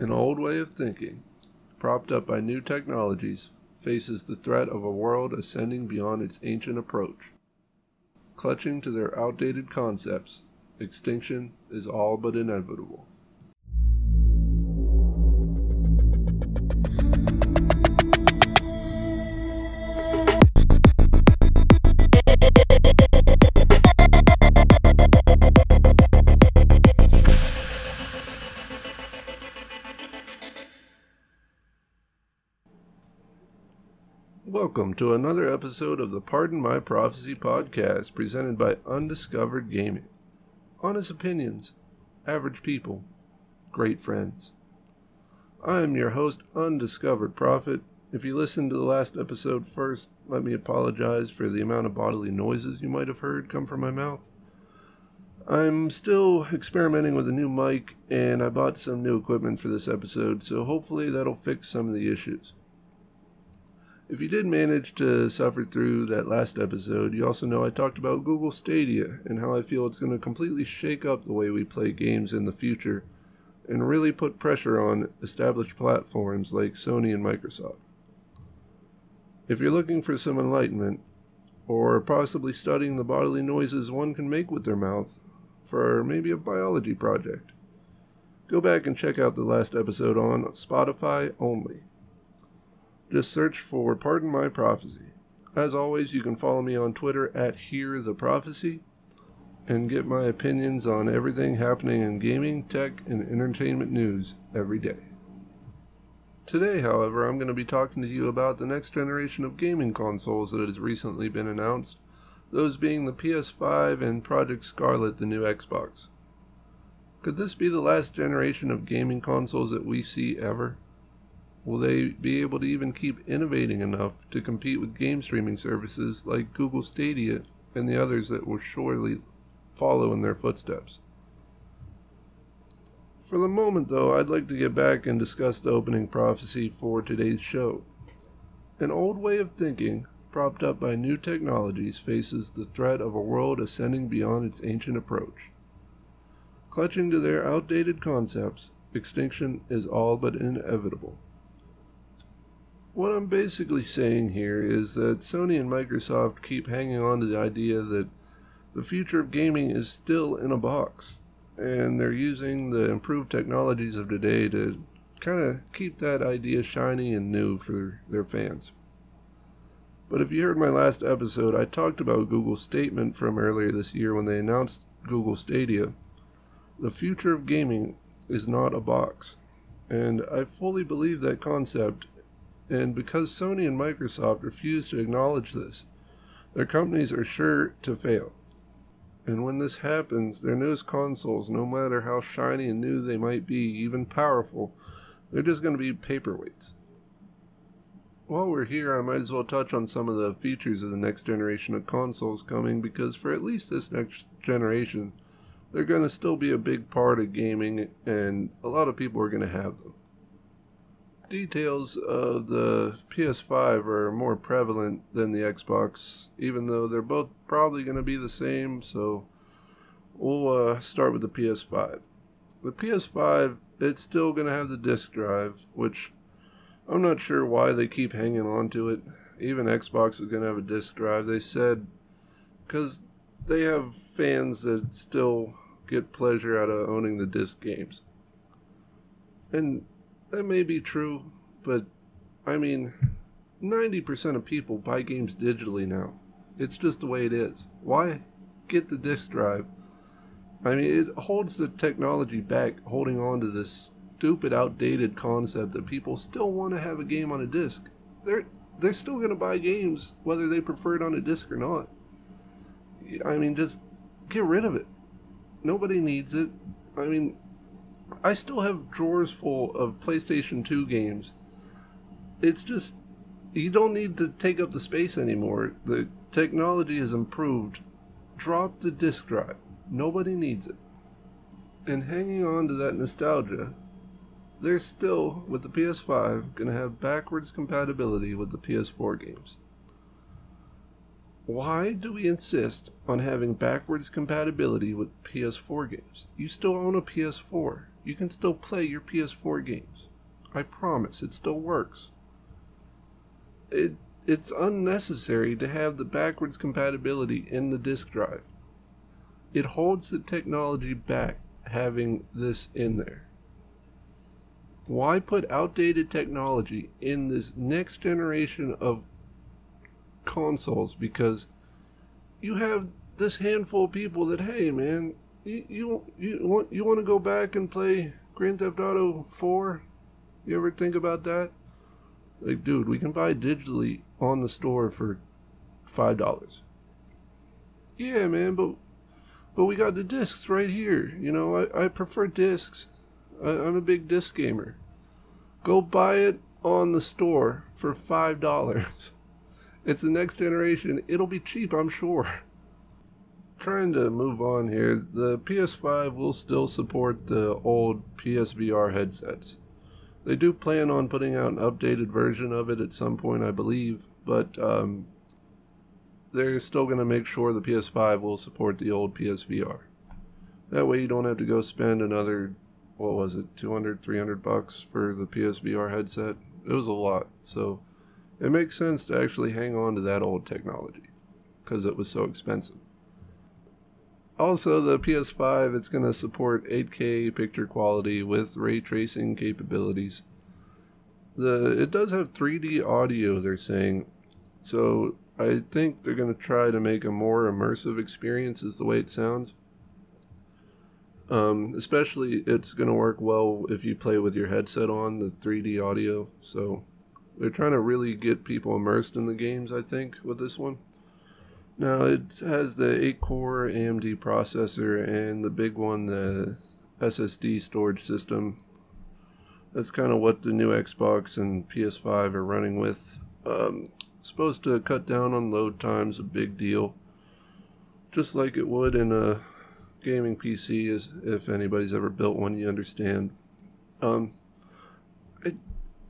An old way of thinking, propped up by new technologies, faces the threat of a world ascending beyond its ancient approach. Clutching to their outdated concepts, extinction is all but inevitable. Welcome to another episode of the Pardon My Prophecy podcast presented by Undiscovered Gaming. Honest opinions, average people, great friends. I am your host, Undiscovered Prophet. If you listened to the last episode first, let me apologize for the amount of bodily noises you might have heard come from my mouth. I'm still experimenting with a new mic, and I bought some new equipment for this episode, so hopefully that'll fix some of the issues. If you did manage to suffer through that last episode, you also know I talked about Google Stadia and how I feel it's going to completely shake up the way we play games in the future and really put pressure on established platforms like Sony and Microsoft. If you're looking for some enlightenment, or possibly studying the bodily noises one can make with their mouth for maybe a biology project, go back and check out the last episode on Spotify only. Just search for Pardon My Prophecy. As always, you can follow me on Twitter at HearTheProphecy and get my opinions on everything happening in gaming, tech, and entertainment news every day. Today, however, I'm going to be talking to you about the next generation of gaming consoles that has recently been announced, those being the PS5 and Project Scarlett, the new Xbox. Could this be the last generation of gaming consoles that we see ever? Will they be able to even keep innovating enough to compete with game streaming services like Google Stadia and the others that will surely follow in their footsteps? For the moment, though, I'd like to get back and discuss the opening prophecy for today's show. An old way of thinking, propped up by new technologies, faces the threat of a world ascending beyond its ancient approach. Clutching to their outdated concepts, extinction is all but inevitable. What I'm basically saying here is that Sony and Microsoft keep hanging on to the idea that the future of gaming is still in a box, and they're using the improved technologies of today to kind of keep that idea shiny and new for their fans. But if you heard my last episode, I talked about Google's statement from earlier this year when they announced Google Stadia. The future of gaming is not a box, and I fully believe that concept. And because Sony and Microsoft refuse to acknowledge this, their companies are sure to fail. And when this happens, their newest consoles, no matter how shiny and new they might be, even powerful, they're just going to be paperweights. While we're here, I might as well touch on some of the features of the next generation of consoles coming, because for at least this next generation, they're going to still be a big part of gaming, and a lot of people are going to have them. Details of the PS5 are more prevalent than the Xbox, even though they're both probably going to be the same, so we'll start with the PS5. The PS5, it's still going to have the disc drive, which I'm not sure why they keep hanging on to it. Even Xbox is going to have a disc drive, they said, because they have fans that still get pleasure out of owning the disc games. And that may be true, but, 90% of people buy games digitally now. It's just the way it is. Why get the disc drive? It holds the technology back, holding on to this stupid, outdated concept that people still want to have a game on a disc. They're still going to buy games, whether they prefer it on a disc or not. Just get rid of it. Nobody needs it. I still have drawers full of PlayStation 2 games. It's just, you don't need to take up the space anymore. The technology has improved. Drop the disc drive. Nobody needs it. And hanging on to that nostalgia, they're still, with the PS5, going to have backwards compatibility with the PS4 games. Why do we insist on having backwards compatibility with PS4 games? You still own a PS4. you can still play your PS4 games. I promise, it still works. It's unnecessary to have the backwards compatibility in the disk drive. It holds the technology back having this in there. Why put outdated technology in this next generation of consoles? Because you have this handful of people that, hey man, you want to go back and play Grand Theft Auto 4? You ever think about that? Like, dude, we can buy digitally on the store for $5. Yeah, man, but we got the discs right here. You know, I prefer discs. I'm a big disc gamer. Go buy it on the store for $5. It's the next generation. It'll be cheap, I'm sure. Trying to move on here. The PS5 will still support the old PSVR headsets. They do plan on putting out an updated version of it at some point, I believe, but they're still going to make sure the PS5 will support the old PSVR. That way you don't have to go spend another, what was it, $200-$300 for the PSVR headset? It was a lot, so it makes sense to actually hang on to that old technology, because it was so expensive. Also, the PS5, it's going to support 8K picture quality with ray tracing capabilities. It does have 3D audio, they're saying, so I think they're going to try to make a more immersive experience is the way it sounds. Especially, it's going to work well if you play with your headset on, the 3D audio. So, they're trying to really get people immersed in the games, I think, with this one. Now, it has the 8-core AMD processor and the big one, the SSD storage system. That's kind of what the new Xbox and PS5 are running with. Supposed to cut down on load times, a big deal. Just like it would in a gaming PC, is if anybody's ever built one, you understand. I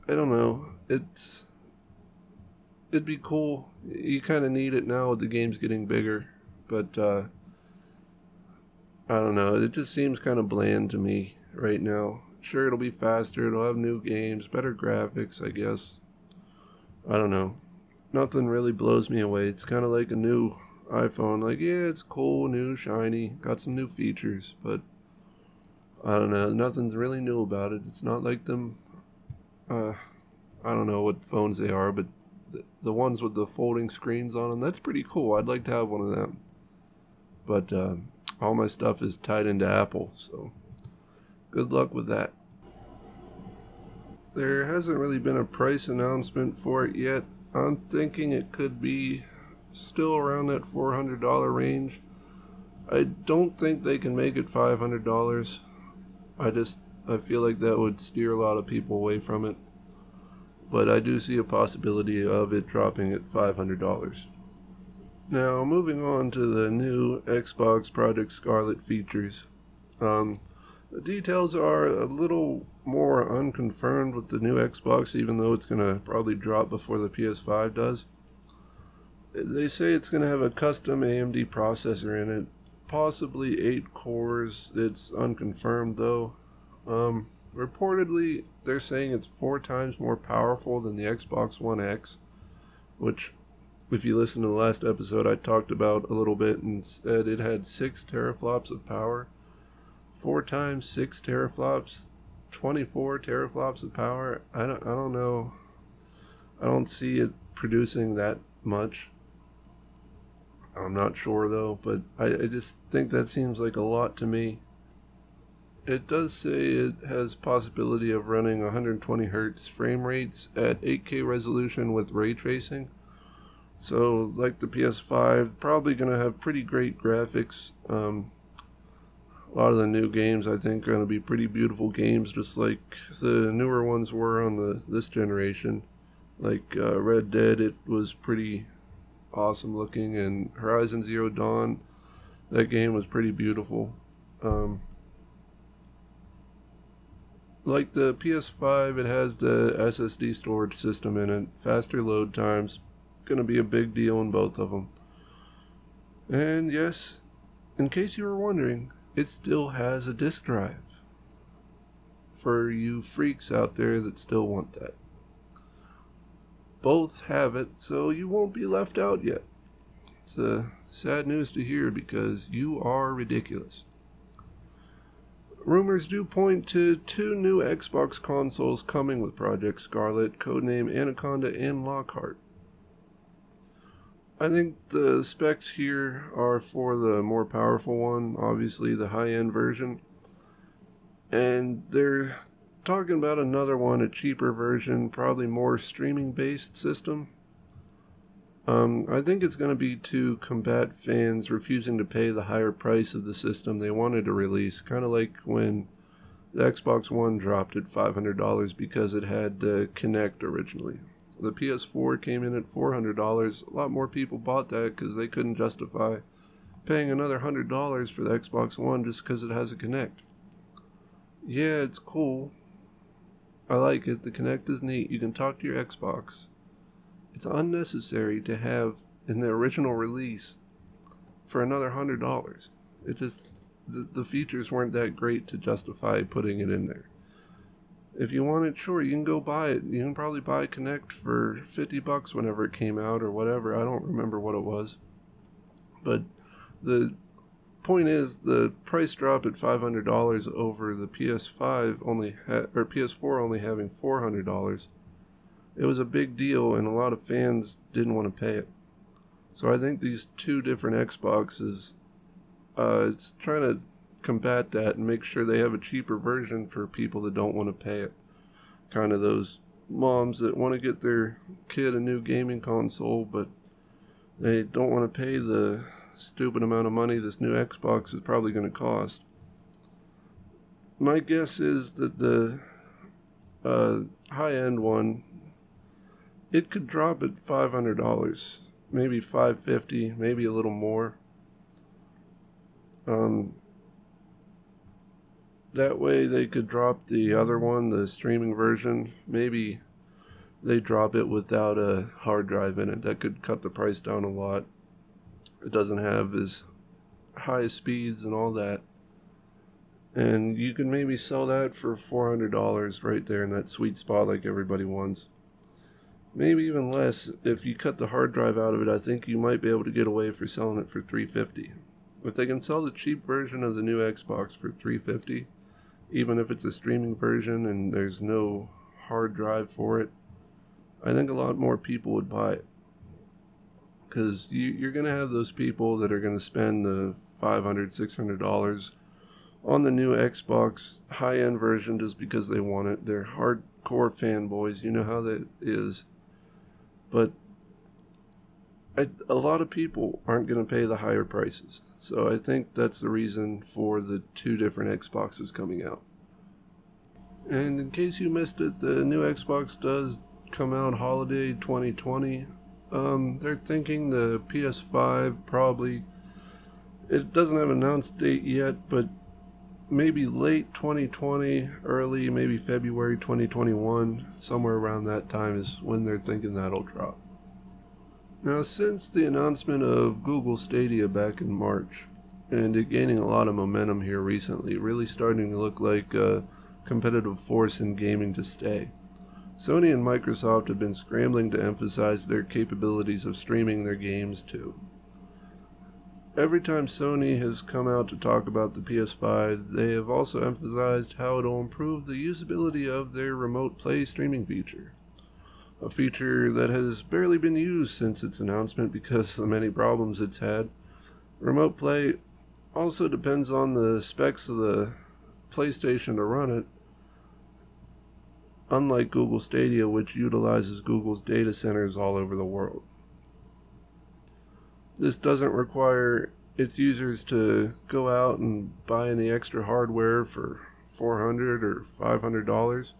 don't know. It'd be cool. You kind of need it now with the games getting bigger, but I don't know. It just seems kind of bland to me right now. Sure, it'll be faster. It'll have new games, better graphics, I guess. I don't know. Nothing really blows me away. It's kind of like a new iPhone, like, yeah, it's cool, new, shiny, got some new features, but I don't know, nothing's really new about it. It's not like them, I don't know what phones they are, but the ones with the folding screens on them, that's pretty cool. I'd like to have one of them, but all my stuff is tied into Apple, so good luck with that. There hasn't really been a price announcement for it yet. I'm thinking it could be still around that $400 range. I don't think they can make it $500. I feel like that would steer a lot of people away from it. But I do see a possibility of it dropping at $500. Now, moving on to the new Xbox Project Scarlett features. The details are a little more unconfirmed with the new Xbox, even though it's going to probably drop before the PS5 does. They say it's going to have a custom AMD processor in it, possibly 8 cores. It's unconfirmed, though. Reportedly, they're saying it's 4 times more powerful than the Xbox One X, which, if you listen to the last episode, I talked about a little bit and said it had 6 teraflops of power. 4 times 6 teraflops, 24 teraflops of power. I don't know. I don't see it producing that much. I'm not sure though, but I just think that seems like a lot to me. It does say it has possibility of running 120 Hz frame rates at 8K resolution with ray tracing. So, like the PS5, probably going to have pretty great graphics. A lot of the new games, I think, are going to be pretty beautiful games, just like the newer ones were on this generation. Like Red Dead, it was pretty awesome looking, and Horizon Zero Dawn, that game was pretty beautiful. Like the PS5, it has the SSD storage system in it, faster load times, gonna be a big deal in both of them. And yes, in case you were wondering, it still has a disk drive. for you freaks out there that still want that. Both have it, so you won't be left out yet. It's sad news to hear because you are ridiculous. Rumors do point to two new Xbox consoles coming with Project Scarlett, codenamed Anaconda and Lockhart. I think the specs here are for the more powerful one, obviously the high-end version. And they're talking about another one, a cheaper version, probably more streaming-based system. I think it's going to be to combat fans refusing to pay the higher price of the system they wanted to release, kind of like when the Xbox One dropped at $500 because it had the Kinect originally. The PS4 came in at $400. A lot more people bought that because they couldn't justify paying another $100 for the Xbox One just because it has a Kinect. Yeah, it's cool. I like it. The Kinect is neat. You can talk to your Xbox. It's unnecessary to have in the original release for another $100. It just, the features weren't that great to justify putting it in there. If you want it, sure, you can go buy it. You can probably buy Kinect for $50 whenever it came out or whatever. I don't remember what it was. But the point is, the price drop at $500 over the PS4 only having $400. It was a big deal, and a lot of fans didn't want to pay it. So I think these two different Xboxes, it's trying to combat that and make sure they have a cheaper version for people that don't want to pay it. Kind of those moms that want to get their kid a new gaming console, but they don't want to pay the stupid amount of money this new Xbox is probably going to cost. My guess is that the high-end one, it could drop at $500, maybe $550, maybe a little more. That way they could drop the other one, the streaming version. Maybe they drop it without a hard drive in it. That could cut the price down a lot. It doesn't have as high speeds and all that. And you can maybe sell that for $400 right there in that sweet spot like everybody wants. Maybe even less. If you cut the hard drive out of it, I think you might be able to get away for selling it for $350. If they can sell the cheap version of the new Xbox for $350, even if it's a streaming version and there's no hard drive for it, I think a lot more people would buy it. Because you're going to have those people that are going to spend the $500, $600 on the new Xbox high-end version just because they want it. They're hardcore fanboys. You know how that is. But a lot of people aren't going to pay the higher prices. So I think that's the reason for the two different Xboxes coming out. And in case you missed it, the new Xbox does come out holiday 2020. They're thinking the PS5 probably, it doesn't have an announced date yet, but maybe late 2020, early, maybe February 2021, somewhere around that time is when they're thinking that'll drop. Now, since the announcement of Google Stadia back in March, and it gaining a lot of momentum here recently, really starting to look like a competitive force in gaming to stay, Sony and Microsoft have been scrambling to emphasize their capabilities of streaming their games too. Every time Sony has come out to talk about the PS5, they have also emphasized how it will improve the usability of their remote play streaming feature. A feature that has barely been used since its announcement because of the many problems it's had. Remote play also depends on the specs of the PlayStation to run it, unlike Google Stadia, which utilizes Google's data centers all over the world. This doesn't require its users to go out and buy any extra hardware for $400 or $500.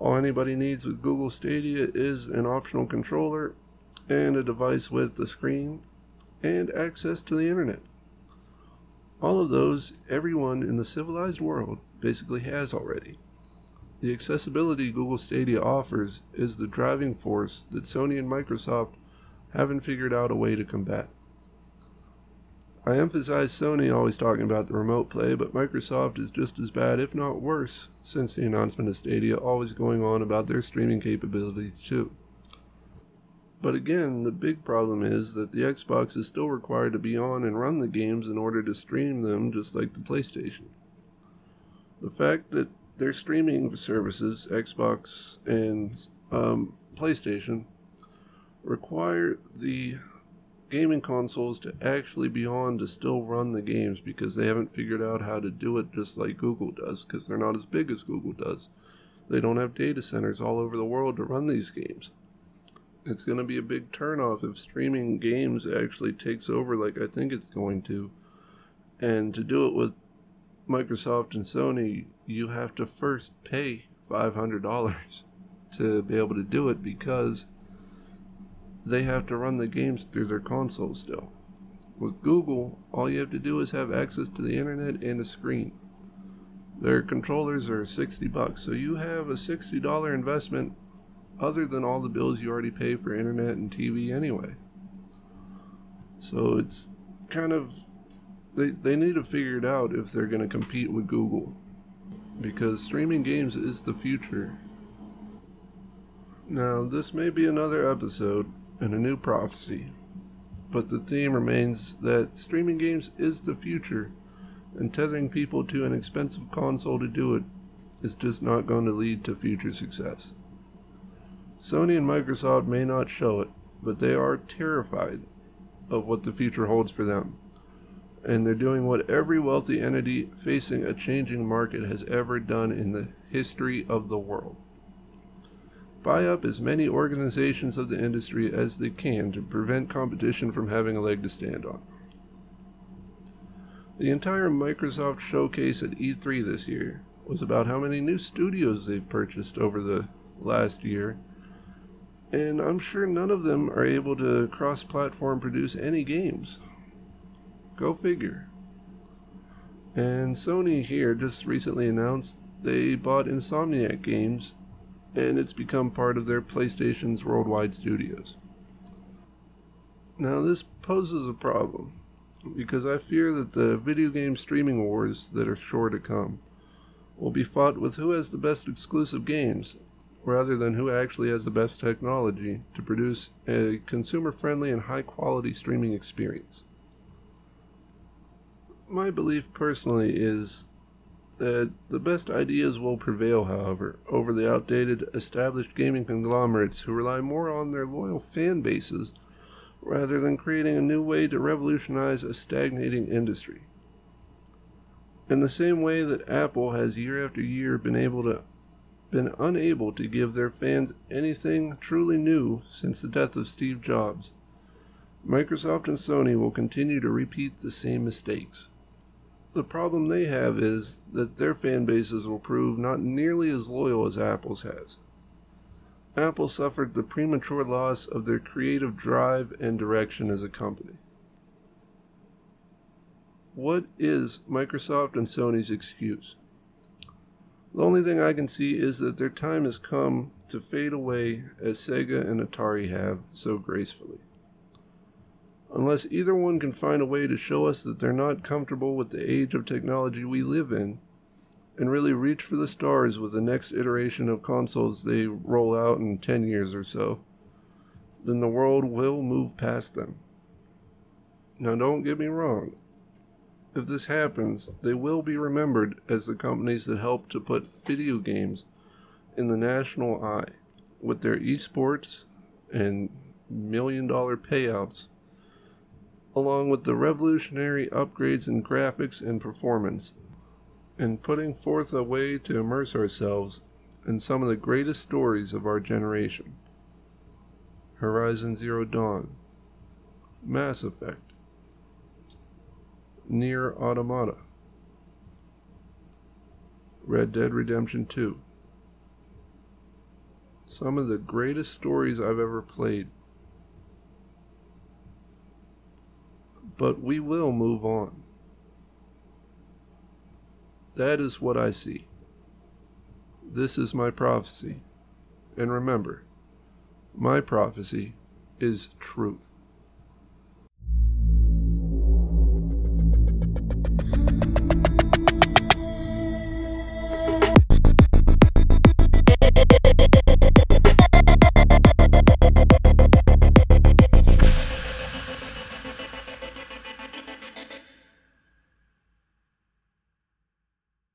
All anybody needs with Google Stadia is an optional controller and a device with a screen and access to the internet. All of those, everyone in the civilized world basically has already. The accessibility Google Stadia offers is the driving force that Sony and Microsoft haven't figured out a way to combat. I emphasize Sony always talking about the remote play, but Microsoft is just as bad, if not worse, since the announcement of Stadia, always going on about their streaming capabilities too. But again, the big problem is that the Xbox is still required to be on and run the games in order to stream them, just like the PlayStation. The fact that their streaming services, Xbox and PlayStation, require the gaming consoles to actually be on to still run the games because they haven't figured out how to do it just like Google does, because they're not as big as Google does. They don't have data centers all over the world to run these games. It's going to be a big turnoff if streaming games actually takes over like I think it's going to. And to do it with Microsoft and Sony, you have to first pay $500 to be able to do it because they have to run the games through their console still. With Google, all you have to do is have access to the internet and a screen. Their controllers are $60, so you have a $60 investment other than all the bills you already pay for internet and TV anyway. So it's kind of, they need to figure it out if they're going to compete with Google, because streaming games is the future. Now, this may be another episode and a new prophecy, but the theme remains that streaming games is the future, and tethering people to an expensive console to do it is just not going to lead to future success. Sony and Microsoft may not show it, but they are terrified of what the future holds for them, and they're doing what every wealthy entity facing a changing market has ever done in the history of the world. Buy up as many organizations of the industry as they can to prevent competition from having a leg to stand on. The entire Microsoft showcase at E3 this year was about how many new studios they've purchased over the last year, and I'm sure none of them are able to cross-platform produce any games. Go figure. And Sony here just recently announced they bought Insomniac Games, and it's become part of their PlayStation's worldwide studios. Now this poses a problem, because I fear that the video game streaming wars that are sure to come will be fought with who has the best exclusive games, rather than who actually has the best technology to produce a consumer-friendly and high-quality streaming experience. My belief personally is that the best ideas will prevail, however, over the outdated, established gaming conglomerates who rely more on their loyal fan bases rather than creating a new way to revolutionize a stagnating industry. In the same way that Apple has year after year been unable to give their fans anything truly new since the death of Steve Jobs, Microsoft and Sony will continue to repeat the same mistakes. The problem they have is that their fan bases will prove not nearly as loyal as Apple's has. Apple suffered the premature loss of their creative drive and direction as a company. What is Microsoft and Sony's excuse? The only thing I can see is that their time has come to fade away as Sega and Atari have so gracefully. Unless either one can find a way to show us that they're not comfortable with the age of technology we live in, and really reach for the stars with the next iteration of consoles they roll out in 10 years or so, then the world will move past them. Now don't get me wrong. If this happens, they will be remembered as the companies that helped to put video games in the national eye with their esports and $1 million payouts, along with the revolutionary upgrades in graphics and performance, and putting forth a way to immerse ourselves in some of the greatest stories of our generation. Horizon Zero Dawn, Mass Effect, Nier Automata, Red Dead Redemption 2. Some of the greatest stories I've ever played. But we will move on. That is what I see. This is my prophecy. And remember, my prophecy is truth.